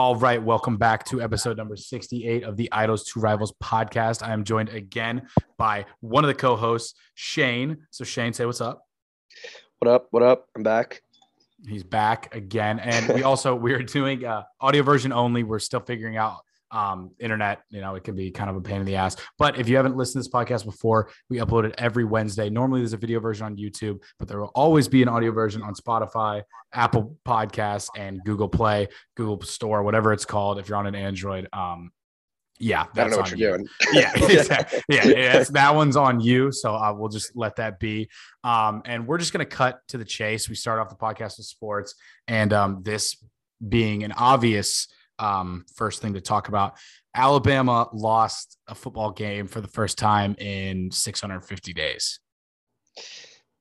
All right, welcome back to episode number 68 of the Idols to Rivals podcast. I am joined again by one of the co-hosts, Shane. So Shane, say what's up. What up? What up? I'm back. He's back again. And we're doing audio version only. We're still figuring out internet, it can be kind of a pain in the ass, but if you haven't listened to this podcast before, we upload it every Wednesday. Normally there's a video version on YouTube, but there will always be an audio version on Spotify, Apple Podcasts, and Google Play, Google Store, whatever it's called. If you're on an Android, yeah, that's I don't know what you're doing. Yeah, exactly. Yeah, that one's on you. So we'll just let that be. And we're just going to cut to the chase. We start off the podcast with sports, and this being an obvious first thing to talk about, Alabama lost a football game for the first time in 650 days.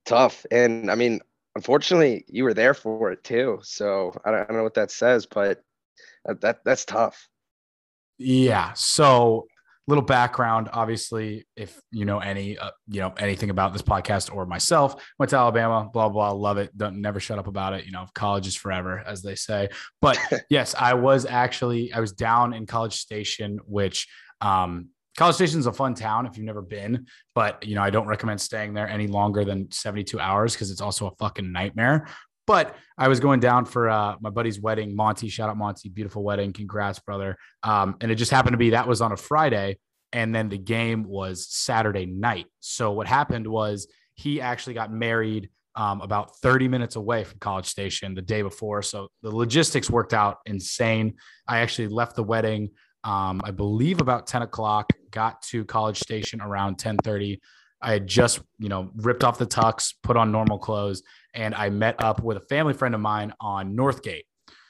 Tough. And I mean, unfortunately you were there for it too. So I don't know what that says, but that's tough. Yeah. So little background, obviously, if you know anything about this podcast or myself, went to Alabama, blah, blah, love it. Don't never shut up about it. College is forever, as they say. But yes, I was down in College Station, which College Station is a fun town if you've never been, but I don't recommend staying there any longer than 72 hours because it's also a fucking nightmare. But I was going down for my buddy's wedding, Monty. Shout out Monty. Beautiful wedding. Congrats, brother. And it just happened to be that was on a Friday, and then the game was Saturday night. So what happened was he actually got married about 30 minutes away from College Station the day before. So the logistics worked out insane. I actually left the wedding, I believe, about 10 o'clock, got to College Station around 10:30. I had just, ripped off the tux, put on normal clothes, and I met up with a family friend of mine on Northgate.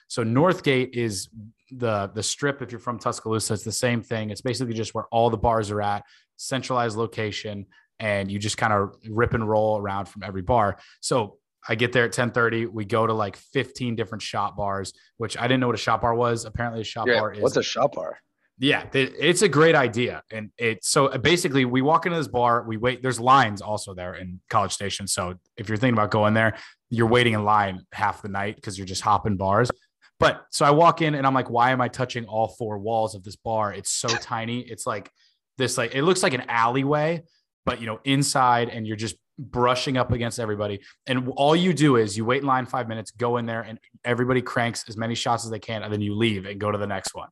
So Northgate is the strip. If you're from Tuscaloosa, it's the same thing. It's basically just where all the bars are at, centralized location, and you just kind of rip and roll around from every bar. So I get there at 10:30. We go to like 15 different shop bars, which I didn't know what a shop bar was. Apparently a shop bar is. What's a shop bar? Yeah, it's a great idea. And so basically we walk into this bar, we wait, there's lines also there in College Station. So if you're thinking about going there, you're waiting in line half the night because you're just hopping bars. But so I walk in and I'm like, why am I touching all four walls of this bar? It's so tiny. It's like this, it looks like an alleyway, but inside, and you're just brushing up against everybody. And all you do is you wait in line 5 minutes, go in there, and everybody cranks as many shots as they can. And then you leave and go to the next one.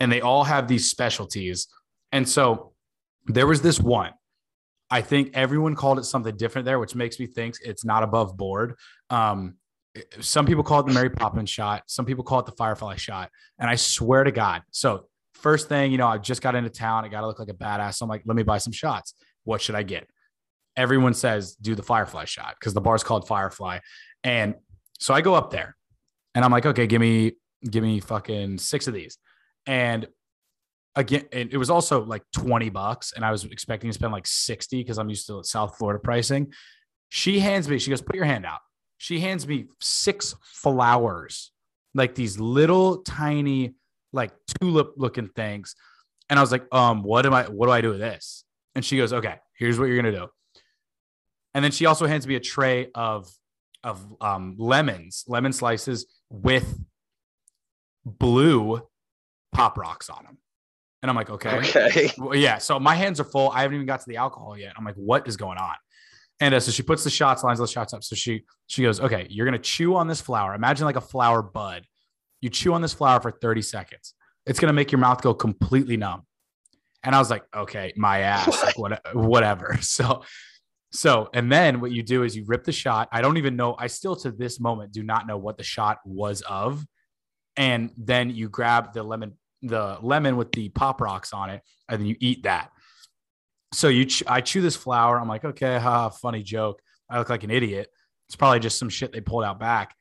And they all have these specialties. And so there was this one. I think everyone called it something different there, which makes me think it's not above board. Some people call it the Mary Poppins shot. Some people call it the Firefly shot. And I swear to God. So first thing, I just got into town. I got to look like a badass. So I'm like, let me buy some shots. What should I get? Everyone says, do the Firefly shot because the bar's called Firefly. And so I go up there and I'm like, okay, give me fucking six of these. And again, and it was also like $20, and I was expecting to spend like 60 because I'm used to South Florida pricing. She goes, put your hand out. She hands me six flowers, like these little tiny, like tulip looking things. And I was like, what do I do with this? And she goes, okay, here's what you're going to do. And then she also hands me a tray of lemon slices with blue Pop Rocks on them. And I'm like, okay. Well, yeah. So my hands are full. I haven't even got to the alcohol yet. I'm like, what is going on? And so she puts lines the shots up. So she goes, okay, you're going to chew on this flower. Imagine like a flower bud. You chew on this flower for 30 seconds. It's going to make your mouth go completely numb. And I was like, okay, my ass, like, whatever. So, and then what you do is you rip the shot. I don't even know. I still to this moment do not know what the shot was of. And then you grab the lemon with the Pop Rocks on it, and then you eat that. So I chew this flower. I'm like, okay, funny joke. I look like an idiot. It's probably just some shit they pulled out back.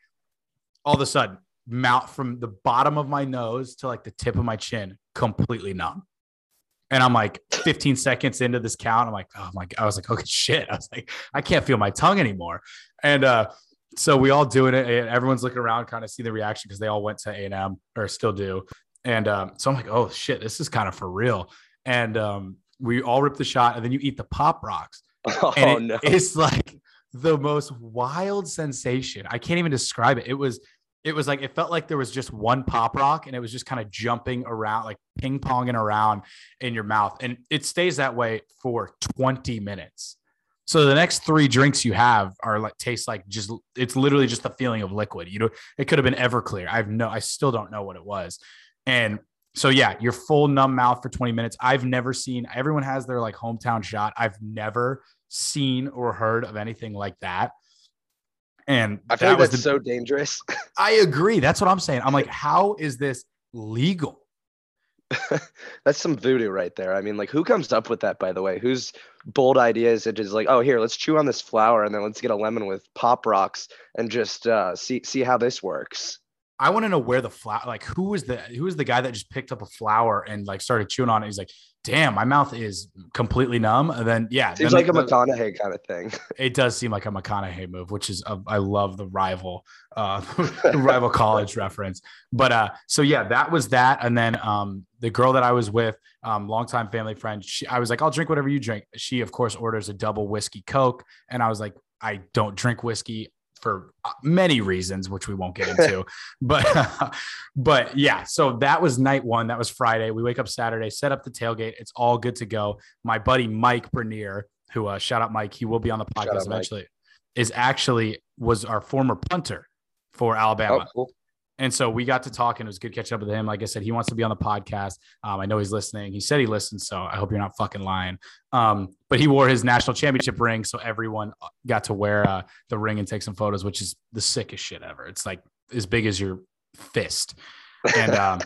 All of a sudden, mouth from the bottom of my nose to like the tip of my chin, completely numb. And I'm like 15 seconds into this count. I'm like, oh my God. I was like, okay, shit. I was like, I can't feel my tongue anymore. And, so we all doing it, and everyone's looking around, kind of see the reaction because they all went to A&M or still do. And so I'm like, oh shit, this is kind of for real. And we all rip the shot, and then you eat the Pop Rocks. Oh, and it's like the most wild sensation. I can't even describe it. It was it was like, it felt like there was just one pop rock and it was just kind of jumping around, like ping ponging around in your mouth. And it stays that way for 20 minutes. So the next three drinks you have are like, taste like just, it's literally just the feeling of liquid. You know, it could have been Everclear. I still don't know what it was. And so, yeah, you're full numb mouth for 20 minutes. I've never seen, everyone has their like hometown shot. I've never seen or heard of anything like that. And I feel that's so dangerous. I agree. That's what I'm saying. I'm like, how is this legal? That's some voodoo right there. I mean, like, who comes up with that, by the way? Whose bold ideas? It is like, oh, here, let's chew on this flower and then let's get a lemon with pop rocks and just see how this works. I want to know where the flower, like, who was the guy that just picked up a flower and like started chewing on it? He's like, damn, my mouth is completely numb. And then, yeah. Seems like a McConaughey kind of thing. It does seem like a McConaughey move, which is, I love the rival, the rival college reference. But so yeah, that was that. And then the girl that I was with, longtime family friend, I was like, I'll drink whatever you drink. She of course orders a double whiskey Coke. And I was like, I don't drink whiskey for many reasons, which we won't get into, but yeah, so that was night one. That was Friday. We wake up Saturday, set up the tailgate. It's all good to go. My buddy, Mike Bernier, who shout out Mike, he will be on the podcast eventually, was our former punter for Alabama. Oh, cool. And so we got to talk and it was good catching up with him. Like I said, he wants to be on the podcast. I know he's listening. He said he listens, so I hope you're not fucking lying. But he wore his national championship ring, so everyone got to wear the ring and take some photos, which is the sickest shit ever. It's like as big as your fist. And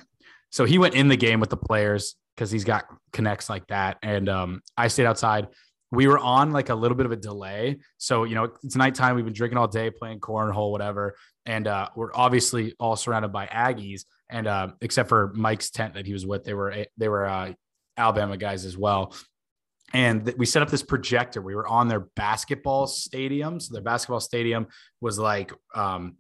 so he went in the game with the players because he's got connects like that. And I stayed outside. We were on like a little bit of a delay. So, you know, it's nighttime. We've been drinking all day, playing cornhole, whatever. And we're obviously all surrounded by Aggies. And except for Mike's tent that he was with, they were Alabama guys as well. And we set up this projector. We were on their basketball stadium. So their basketball stadium was like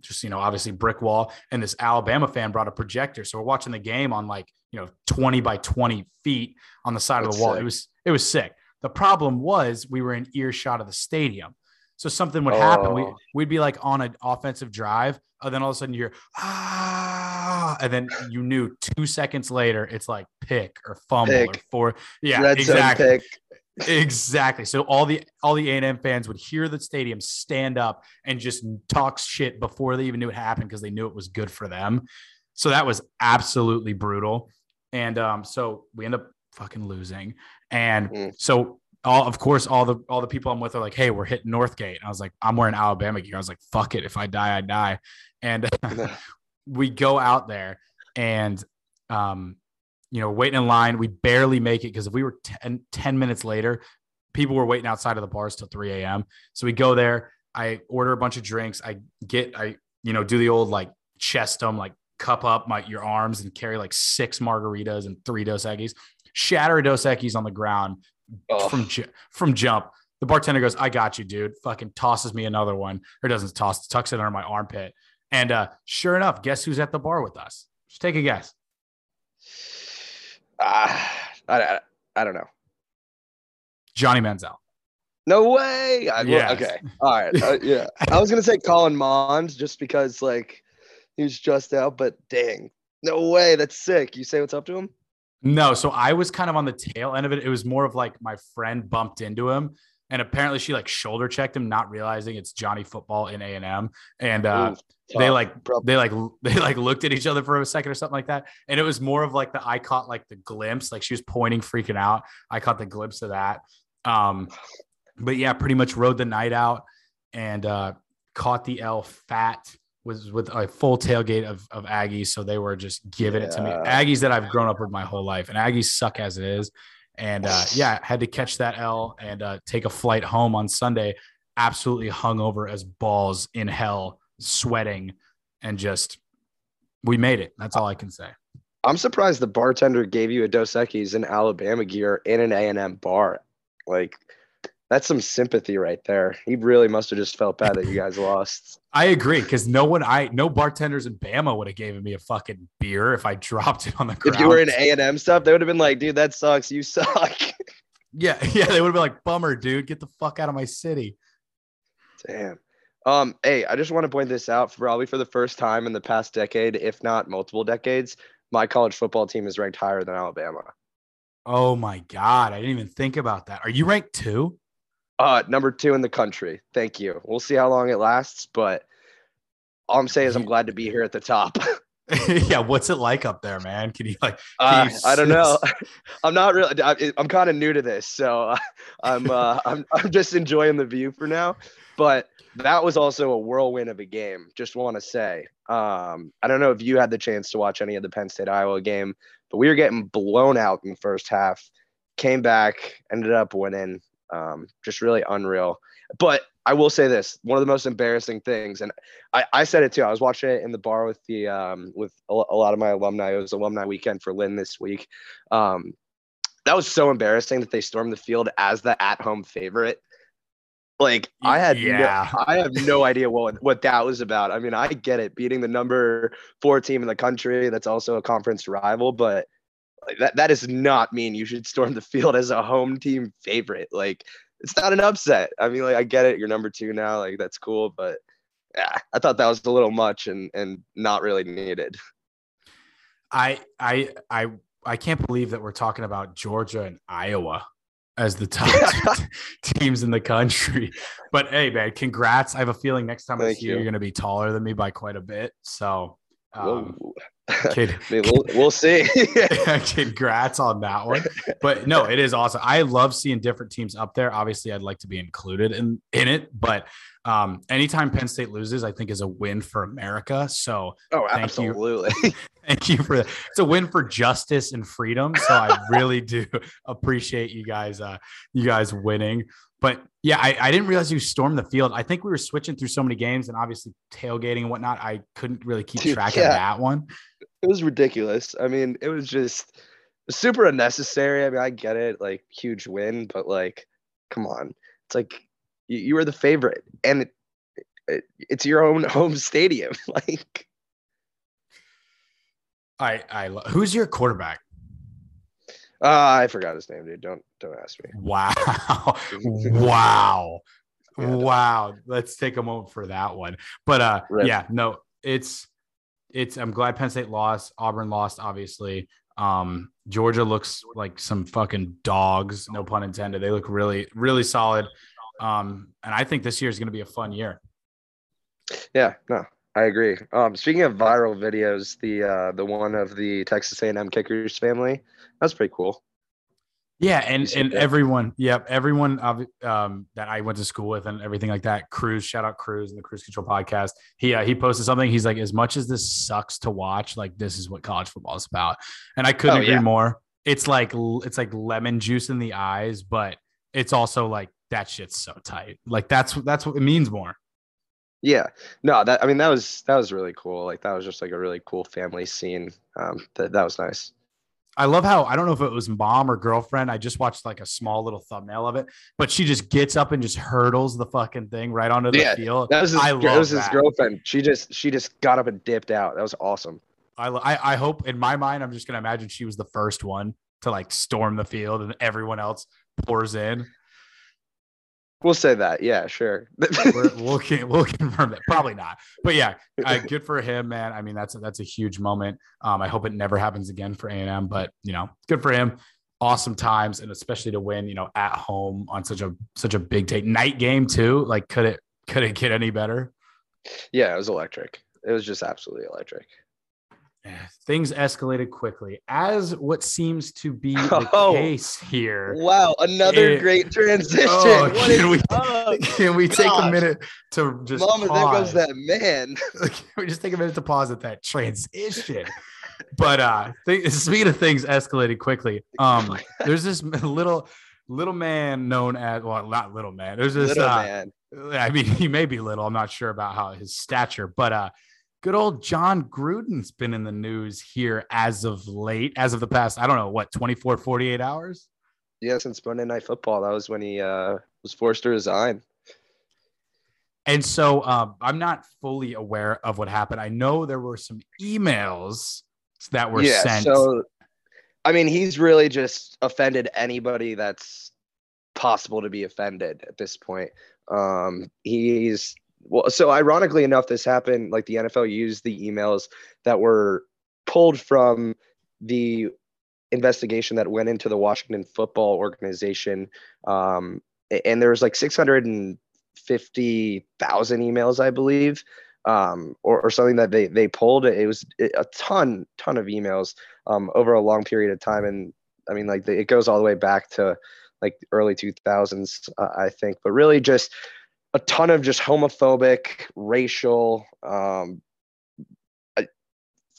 just, you know, obviously brick wall. And this Alabama fan brought a projector. So we're watching the game on like, you know, 20 by 20 feet on the side of the wall. Sick. It was sick. The problem was we were in earshot of the stadium. So something would happen. We'd be like on an offensive drive. And then all of a sudden you're, and then you knew 2 seconds later, it's like pick or fumble or four. Yeah, red exactly. Exactly. So all the A&M fans would hear the stadium stand up and just talk shit before they even knew it happened because they knew it was good for them. So that was absolutely brutal. And so we end up fucking losing. And so all the people I'm with are like, hey, we're hitting Northgate. And I was like, I'm wearing Alabama gear. I was like, fuck it. If I die, I die. And we go out there and, you know, waiting in line. We barely make it because if we were 10 minutes later, people were waiting outside of the bars till 3 a.m. So we go there. I order a bunch of drinks. I do the old like chest them, like cup up your arms and carry like 6 margaritas and 3 Dos Equis. Shatter Dos Equis on the ground. Oh. From jump, the bartender goes, I got you, dude. Fucking tosses me another one, or doesn't toss, tucks it under my armpit. And sure enough, guess who's at the bar with us? Just take a guess. I don't know. Johnny Manziel. No way. Yes. Okay. All right. Yeah. I was gonna say Colin Mond just because like he was just out, but dang, no way. That's sick. You say what's up to him? No, so I was kind of on the tail end of it. It was more of like my friend bumped into him, and apparently she like shoulder checked him, not realizing it's Johnny Football in A&M. And they looked at each other for a second or something like that. And it was more of like I caught like the glimpse, like she was pointing, freaking out. I caught the glimpse of that. But yeah, pretty much rode the night out and caught the L fat. Was with a full tailgate of Aggies. So they were just giving it to me. Aggies that I've grown up with my whole life, and Aggies suck as it is. And had to catch that L and take a flight home on Sunday, absolutely hungover as balls in hell, sweating, and just, we made it. That's all I can say. I'm surprised the bartender gave you a Dos Equis in Alabama gear in an A&M bar. Like, that's some sympathy right there. He really must have just felt bad that you guys lost. I agree, because no bartenders in Bama would have given me a fucking beer if I dropped it on the ground. If you were in A&M stuff, they would have been like, dude, that sucks. You suck. Yeah, they would have been like, bummer, dude. Get the fuck out of my city. Damn. Hey, I just want to point this out. Probably for the first time in the past decade, if not multiple decades, my college football team is ranked higher than Alabama. Oh my God. I didn't even think about that. Are you ranked 2? Number 2 in the country. Thank you. We'll see how long it lasts, but all I'm saying is I'm glad to be here at the top. Yeah. What's it like up there, man? Can you like, I don't know. I'm not really, I'm kind of new to this. So I'm just enjoying the view for now, but that was also a whirlwind of a game. Just want to say, I don't know if you had the chance to watch any of the Penn State Iowa game, but we were getting blown out in the first half, came back, ended up winning. Just really unreal. But I will say this, one of the most embarrassing things, and I said it too. I was watching it in the bar with the with a lot of my alumni. It was alumni weekend for Lynn this week. That was so embarrassing that they stormed the field as the at-home favorite. Like I have no idea what that was about. I mean, I get it, beating the number 4 team in the country that's also a conference rival, but that does not mean you should storm the field as a home team favorite. Like, it's not an upset. I mean, like, I get it. You're number 2 now. Like, that's cool. But yeah, I thought that was a little much and not really needed. I can't believe that we're talking about Georgia and Iowa as the top teams in the country. But hey, man, congrats. I have a feeling next time I see you, you're going to be taller than me by quite a bit. So we'll see. Congrats on that one. But no, it is awesome. I love seeing different teams up there. Obviously, I'd like to be included in it, but anytime Penn State loses, I think is a win for America. So absolutely. Thank you for that. It's a win for justice and freedom. So I really do appreciate you guys winning. But yeah, I didn't realize you stormed the field. I think we were switching through so many games and obviously tailgating and whatnot. I couldn't really keep track of that one. It was ridiculous. I mean, it was just super unnecessary. I mean, I get it, like, huge win, but like, come on. It's like you were the favorite and it's your own home stadium. Like, who's your quarterback? I forgot his name, dude. Don't ask me. Wow. Yeah. Wow. Let's take a moment for that one. But Rip. Yeah, no, it's I'm glad Penn State lost. Auburn lost, obviously. Georgia looks like some fucking dogs, no pun intended. They look really, really solid. And I think this year is going to be a fun year. Yeah, no, I agree. Speaking of viral videos, the one of the Texas A&M kickers family, that's pretty cool. Yeah, and everyone that I went to school with and everything like that. Cruz, shout out Cruz and the Cruz Control podcast. He posted something. He's like, as much as this sucks to watch, like, this is what college football is about. And I couldn't agree more. It's like lemon juice in the eyes, but it's also like, that shit's so tight. Like, that's what it means more. Yeah, no, that was really cool. Like, that was just like a really cool family scene. That was nice. I love how, I don't know if it was mom or girlfriend. I just watched like a small little thumbnail of it, but she just gets up and just hurdles the fucking thing right onto the field. That was his girlfriend. She just got up and dipped out. That was awesome. I hope, in my mind, I'm just going to imagine she was the first one to like storm the field and everyone else pours in. We'll say that. Yeah, sure. We'll confirm that. Probably not. But yeah, good for him, man. I mean, that's a huge moment. I hope it never happens again for A&M, but you know, good for him. Awesome times. And especially to win, you know, at home on such a big take, night game too. Like, could it get any better? Yeah, it was electric. It was just absolutely electric. Things escalated quickly, as what seems to be the case here. Wow, another great transition. Oh, can we take a minute to just Mama, pause? There goes that man. Can we just take a minute to pause at that transition? But speaking of things escalated quickly, there's this little man known as, well, not little man. There's this little man. I mean, he may be little. I'm not sure about how his stature, but good old John Gruden's been in the news here as of the past, I don't know, what, 24, 48 hours? Yeah, since Monday Night Football. That was when he was forced to resign. And so I'm not fully aware of what happened. I know there were some emails that were sent. So, I mean, he's really just offended anybody that's possible to be offended at this point. He's Well, so ironically enough, this happened, like the NFL used the emails that were pulled from the investigation that went into the Washington football organization. And there was like 650,000 emails, I believe, or something that they pulled. It was a ton of emails over a long period of time. And I mean, like it goes all the way back to like early 2000s, I think, but really just a ton of just homophobic, racial,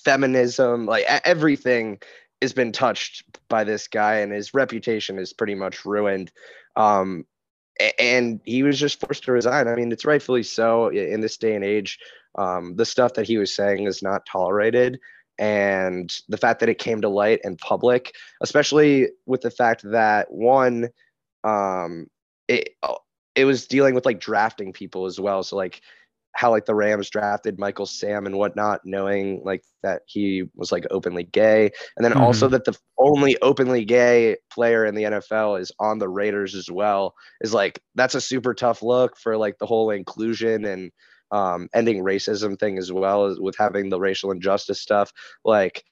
feminism, like everything has been touched by this guy, and his reputation is pretty much ruined. And he was just forced to resign. I mean, it's rightfully so in this day and age. The stuff that he was saying is not tolerated. And the fact that it came to light and public, especially with the fact that one, it was dealing with like drafting people as well. So like how like the Rams drafted Michael Sam and whatnot, knowing like that he was like openly gay. And then also that the only openly gay player in the NFL is on the Raiders as well, is like, that's a super tough look for like the whole inclusion and ending racism thing, as well as with having the racial injustice stuff. Like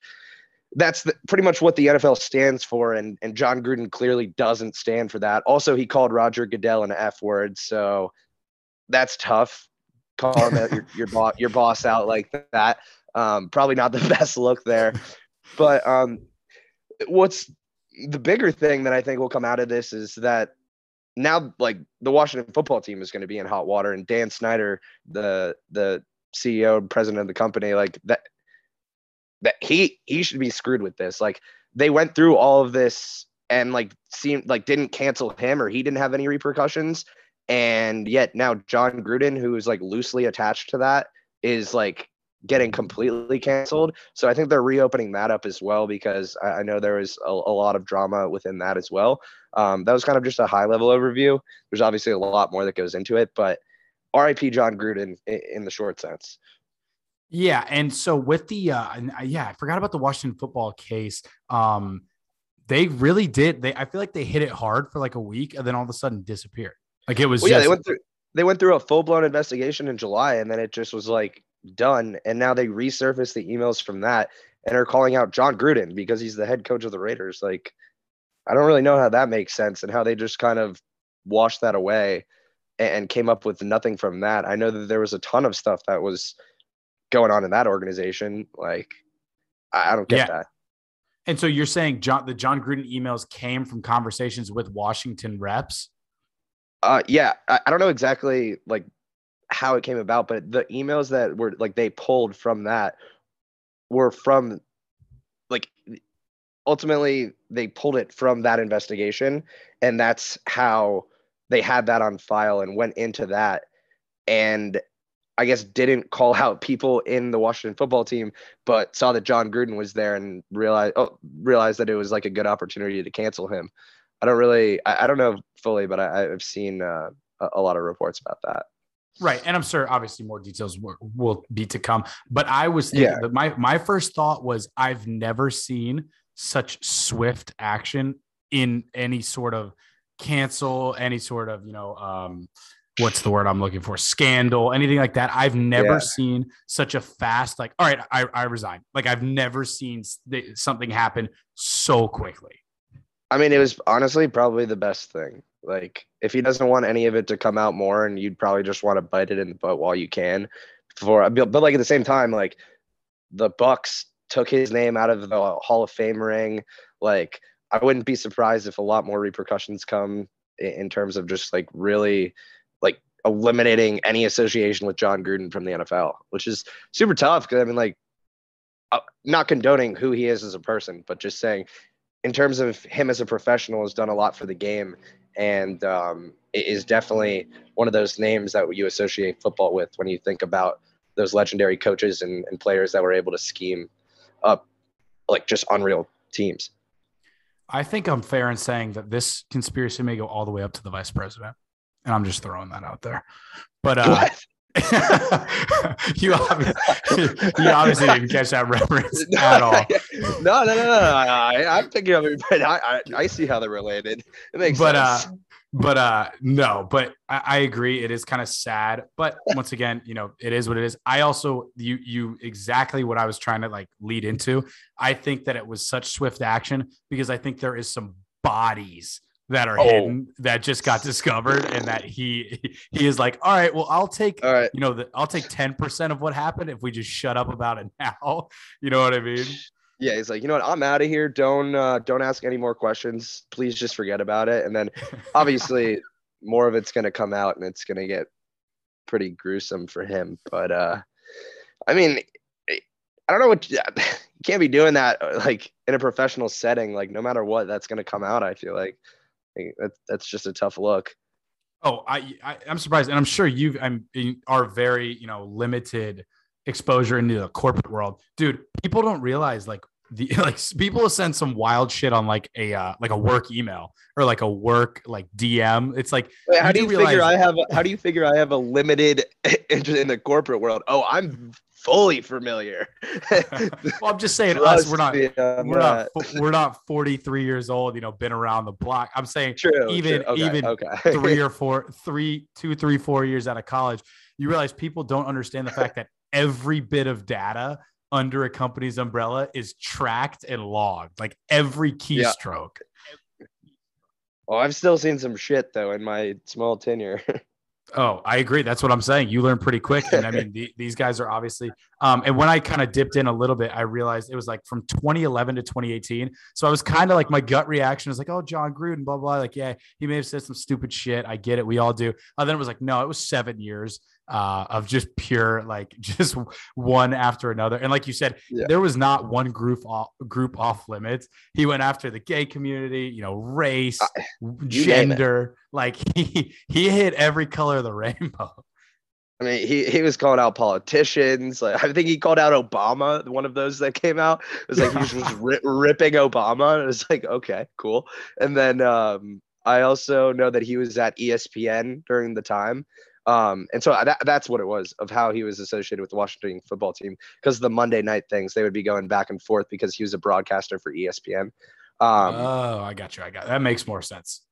that's pretty much what the NFL stands for. And John Gruden clearly doesn't stand for that. Also, he called Roger Goodell an F word. So that's tough. Calling out your boss out like that. Probably not the best look there. But what's the bigger thing that I think will come out of this is that now, like, the Washington football team is going to be in hot water, and Dan Snyder, the CEO and president of the company, like that he should be screwed with this. Like, they went through all of this and like seemed like didn't cancel him, or he didn't have any repercussions. And yet now John Gruden, who is like loosely attached to that, is like getting completely canceled. So I think they're reopening that up as well, because I know there was a lot of drama within that as well. That was kind of just a high level overview. There's obviously a lot more that goes into it, but RIP John Gruden in the short sense. Yeah. And so with the, I forgot about the Washington football case. They really did. I feel like they hit it hard for like a week and then all of a sudden disappeared. Like it was, they went through a full blown investigation in July, and then it just was like done. And now they resurfaced the emails from that and are calling out John Gruden because he's the head coach of the Raiders. Like, I don't really know how that makes sense and how they just kind of washed that away and came up with nothing from that. I know that there was a ton of stuff that was going on in that organization. Like, I don't get that. And so you're saying the John Gruden emails came from conversations with Washington reps? I don't know exactly like how it came about, but the emails that were like they pulled from that were from like ultimately they pulled it from that investigation, and that's how they had that on file and went into that, and I guess didn't call out people in the Washington football team, but saw that John Gruden was there and realized that it was like a good opportunity to cancel him. I don't know fully, but I've seen a lot of reports about that. Right. And I'm sure obviously more details will be to come, but I was thinking that my first thought was I've never seen such swift action in any sort of cancel, any sort of, what's the word I'm looking for? Scandal, anything like that. I've never seen such a fast, like, all right, I resign. Like I've never seen something happen so quickly. I mean, it was honestly probably the best thing. Like, if he doesn't want any of it to come out more, and you'd probably just want to bite it in the butt while you can. But like at the same time, like the Bucks took his name out of the Hall of Fame ring. Like, I wouldn't be surprised if a lot more repercussions come in terms of just like really like eliminating any association with John Gruden from the NFL, which is super tough. Because I mean, like, not condoning who he is as a person, but just saying, in terms of him as a professional, has done a lot for the game, and is definitely one of those names that you associate football with when you think about those legendary coaches and players that were able to scheme up like just unreal teams. I think I'm fair in saying that this conspiracy may go all the way up to the vice president, and I'm just throwing that out there. But you obviously didn't catch that reference at all. No. I'm thinking of it, but I see how they're related. It makes sense. But no, but I agree. It is kind of sad, but once again, you know, it is what it is. I also, you exactly what I was trying to like lead into. I think that it was such swift action because I think there is some bodies that are hidden that just got discovered, and that he is like, all right, well, I'll take, you know, I'll take 10% of what happened if we just shut up about it now. You know what I mean? Yeah, he's like, you know what? I'm out of here. Don't ask any more questions. Please just forget about it. And then obviously more of it's going to come out and it's going to get pretty gruesome for him. But I mean, I don't know what you can't be doing that like in a professional setting. Like no matter what, that's going to come out. I feel like that's just a tough look. Oh, I'm surprised. And I'm sure you are very, you know, limited exposure into the corporate world, dude. People don't realize people will send some wild shit on like a work email or like a work like DM. It's like, wait, how do you figure I have a limited interest in the corporate world? Oh, I'm fully familiar. Well, I'm just saying us. We're not 43 years old. You know, been around the block. I'm saying Okay. 3 or 4 years out of college, you realize people don't understand the fact that every bit of data under a company's umbrella is tracked and logged, like every keystroke. Yeah. Oh, I've still seen some shit though in my small tenure. Oh, I agree. That's what I'm saying. You learn pretty quick. And I mean, these guys are obviously, and when I kind of dipped in a little bit, I realized it was like from 2011 to 2018. So I was kind of like, my gut reaction was like, oh, John Gruden, blah, blah. Like, yeah, he may have said some stupid shit. I get it. We all do. And then it was like, no, it was 7 years. Of just pure, like just one after another. And like you said, There was not one group off limits. He went after the gay community, you know, race, gender, like he hit every color of the rainbow. I mean, he was calling out politicians. Like I think he called out Obama. One of those that came out, it was like, he was just ripping Obama. It was like, okay, cool. And then I also know that he was at ESPN during the time. And so that's what it was, of how he was associated with the Washington football team, because the Monday night things, they would be going back and forth because he was a broadcaster for ESPN. I got you. That makes more sense.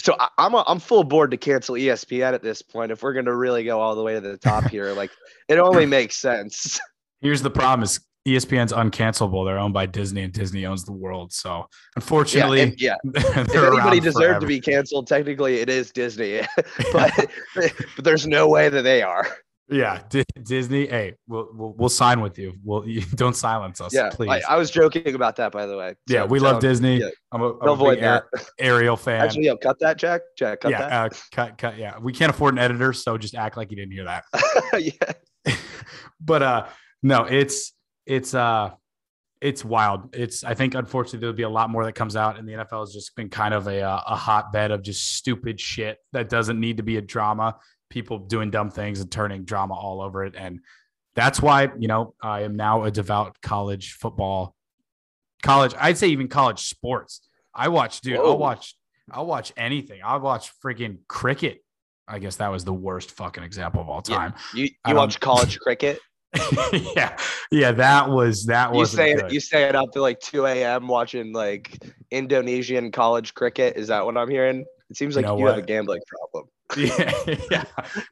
So I'm full board to cancel ESPN at this point. If we're going to really go all the way to the top here, like it only makes sense. Here's the problem is ESPN's uncancelable. They're owned by Disney, and Disney owns the world. So unfortunately, if anybody deserved to be canceled, technically it is Disney, but there's no way that they are. Yeah. Disney. Hey, we'll sign with you. You don't silence us. Yeah, please. I was joking about that, by the way. So, yeah. We love Disney. Yeah. I'm avoid that. Ariel fan. Actually, cut that, Jack. Jack, cut that. Cut. Yeah. We can't afford an editor. So just act like you didn't hear that. Yeah. But, no, it's wild. I think unfortunately there'll be a lot more that comes out, and the NFL has just been kind of a hotbed of just stupid shit that doesn't need to be a drama. People doing dumb things and turning drama all over it, and that's why, you know, I am now a devout college football, I'd say even college sports. I watch, dude. Whoa. I'll watch anything. I watch freaking cricket. I guess that was the worst fucking example of all time. Yeah. You watch college cricket. yeah, that was. You stay up to like 2 a.m. watching like Indonesian college cricket. Is that what I'm hearing? It seems like you have a gambling problem. Yeah.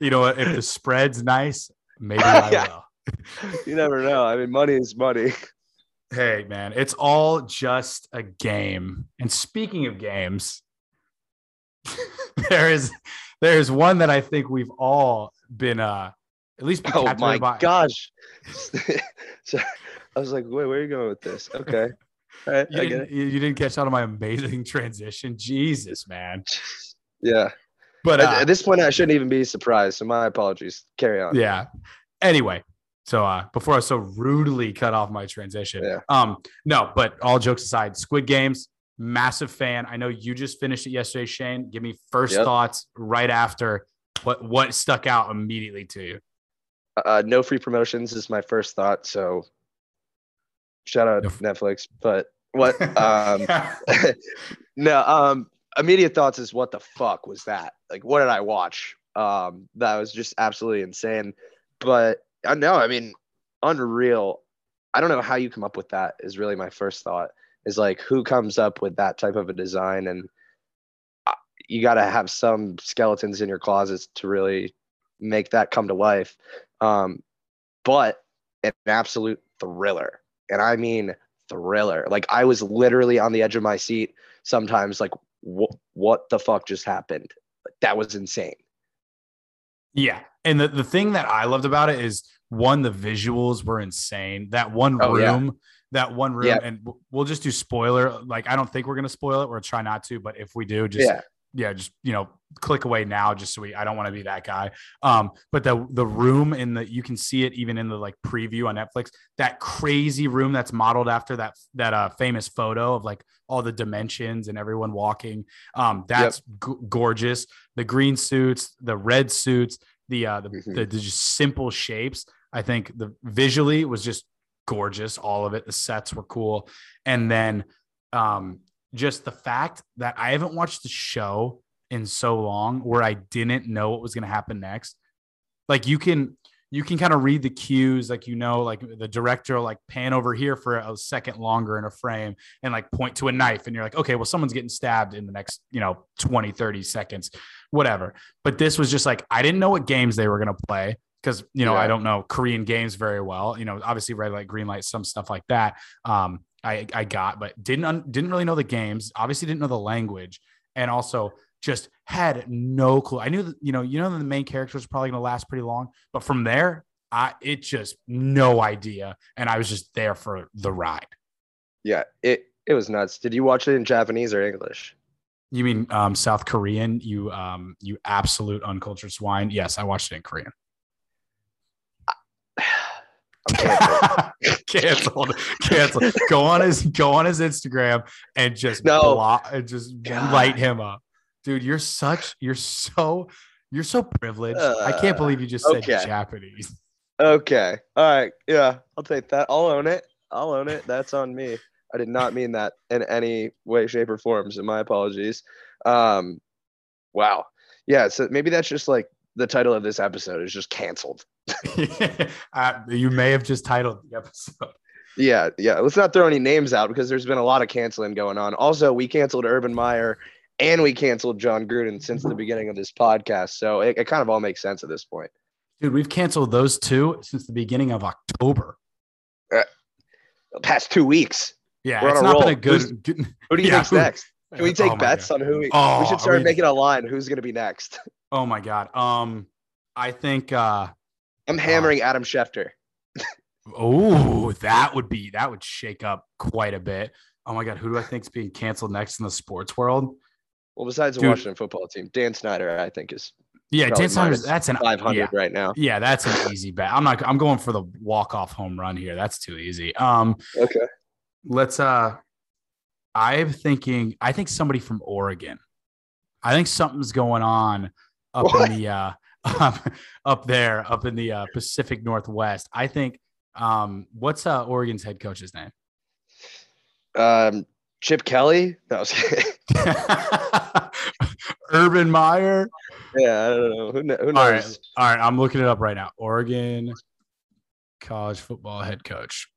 You know what? If the spread's nice, maybe I will. You never know. I mean, money is money. Hey, man, it's all just a game. And speaking of games, there is one that I think we've all been at least, oh my gosh! So I was like, "Wait, where are you going with this?" Okay, all right, you didn't catch out on my amazing transition, Jesus, man. Yeah, but at this point, I shouldn't even be surprised. So my apologies. Carry on. Yeah. Anyway, so before I was so rudely cut off my transition, no, but all jokes aside, Squid Games, massive fan. I know you just finished it yesterday, Shane. Give me first thoughts right after what stuck out immediately to you. No free promotions is my first thought. So shout out Netflix, but what, immediate thoughts is, what the fuck was that? Like, what did I watch? That was just absolutely insane, but unreal. I don't know how you come up with that is really my first thought, is like, who comes up with that type of a design? And you got to have some skeletons in your closets to really make that come to life. But an absolute thriller. And I mean thriller. Like, I was literally on the edge of my seat sometimes, like, what the fuck just happened? That was insane. Yeah. And the thing that I loved about it is, one, the visuals were insane. That one room, yeah. And we'll just do spoiler. Like, I don't think we're going to spoil it. We'll try not to, but if we do, just, just, you know, click away now, just so I don't want to be that guy. But the room you can see it even in the like preview on Netflix, that crazy room that's modeled after that famous photo of like all the dimensions and everyone walking. That's gorgeous. The green suits, the red suits, the just simple shapes. I think visually was just gorgeous. All of it. The sets were cool. And then just the fact that I haven't watched the show in so long where I didn't know what was going to happen next. Like, you can kind of read the cues, like, you know, like the director will like pan over here for a second longer in a frame and like point to a knife. And you're like, okay, well, someone's getting stabbed in the next, you know, 20, 30 seconds, whatever. But this was just like, I didn't know what games they were going to play. Because, you know, I don't know Korean games very well, you know, obviously red light, green light, some stuff like that. I got, but didn't really know the games, obviously didn't know the language, and also just had no clue. I knew that, you know, the main character was probably going to last pretty long, but from there, it just no idea. And I was just there for the ride. Yeah. It was nuts. Did you watch it in Japanese or English? You mean, South Korean, you absolute uncultured swine. Yes. I watched it in Korean. Canceled. Go on his Instagram and just light him up, dude. You're so privileged. I can't believe you just said Japanese. Okay, all right, yeah, I'll take that. I'll own it. That's on me. I did not mean that in any way, shape, or form. So my apologies. Wow. Yeah. So maybe that's just like the title of this episode is just canceled. You may have just titled the episode. Yeah. Let's not throw any names out because there's been a lot of canceling going on. Also, we canceled Urban Meyer and we canceled John Gruden since the beginning of this podcast. So it kind of all makes sense at this point. Dude, we've canceled those two since the beginning of October. The past 2 weeks. Yeah, it's not been a good. Who do you think's next? Can we take bets on who we should start making a line? Who's going to be next? Oh my God. I think I'm hammering Adam Schefter. Oh, that would shake up quite a bit. Oh my God, who do I think is being canceled next in the sports world? Well, besides the Washington football team, Dan Snyder, I think is. Yeah, Dan Snyder. That's an 500 right now. Yeah, that's an easy bet. I'm going for the walk-off home run here. That's too easy. Okay. Let's. I think somebody from Oregon. I think something's going on up in the. Up in the Pacific Northwest. I think what's Oregon's head coach's name? Chip Kelly. No, Urban Meyer. Yeah, I don't know. Who knows? All right, I'm looking it up right now. Oregon college football head coach.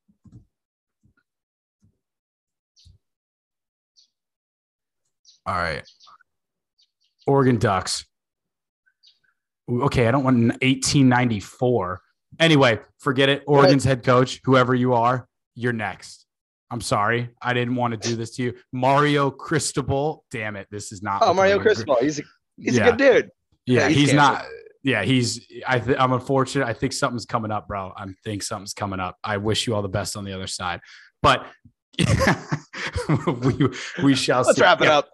All right. Oregon Ducks. Okay, I don't want an 1894. Anyway, forget it. Oregon's head coach, whoever you are, you're next. I'm sorry. I didn't want to do this to you. Mario Cristobal. Damn it. This is not. Oh, Mario Cristobal. He's a good dude. Yeah, he's not. Yeah, I'm unfortunate. I think something's coming up, bro. I wish you all the best on the other side. But we shall see. Let's wrap it up.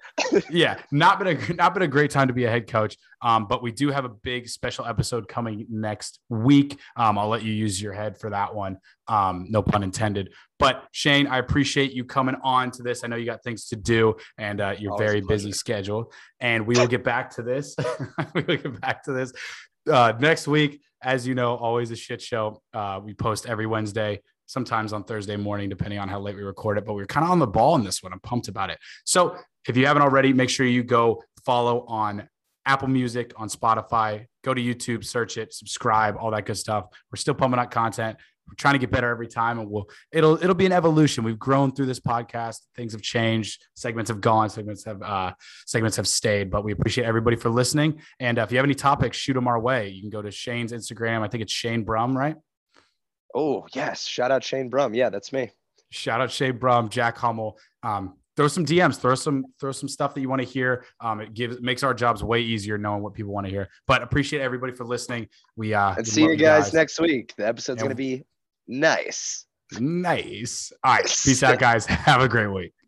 Yeah, not been a great time to be a head coach. But we do have a big special episode coming next week. I'll let you use your head for that one. No pun intended. But Shane, I appreciate you coming on to this. I know you got things to do and you're very busy schedule. And we will get back to this. Next week. As you know, always a shit show. We post every Wednesday. Sometimes on Thursday morning, depending on how late we record it, but we're kind of on the ball in this one. I'm pumped about it. So if you haven't already, make sure you go follow on Apple Music, on Spotify, go to YouTube, search it, subscribe, all that good stuff. We're still pumping out content. We're trying to get better every time, and it'll be an evolution. We've grown through this podcast. Things have changed. Segments have gone. Segments have stayed. But we appreciate everybody for listening. And if you have any topics, shoot them our way. You can go to Shane's Instagram. I think it's Shane Brum, right? Oh yes, shout out Shane Brum. Yeah, that's me. Shout out Shane Brum, Jack Hummel. Throw some DMs, throw some stuff that you want to hear. It makes our jobs way easier knowing what people want to hear. But appreciate everybody for listening. And see you guys next week. The episode's going to be nice. All right. Peace out, guys. Have a great week.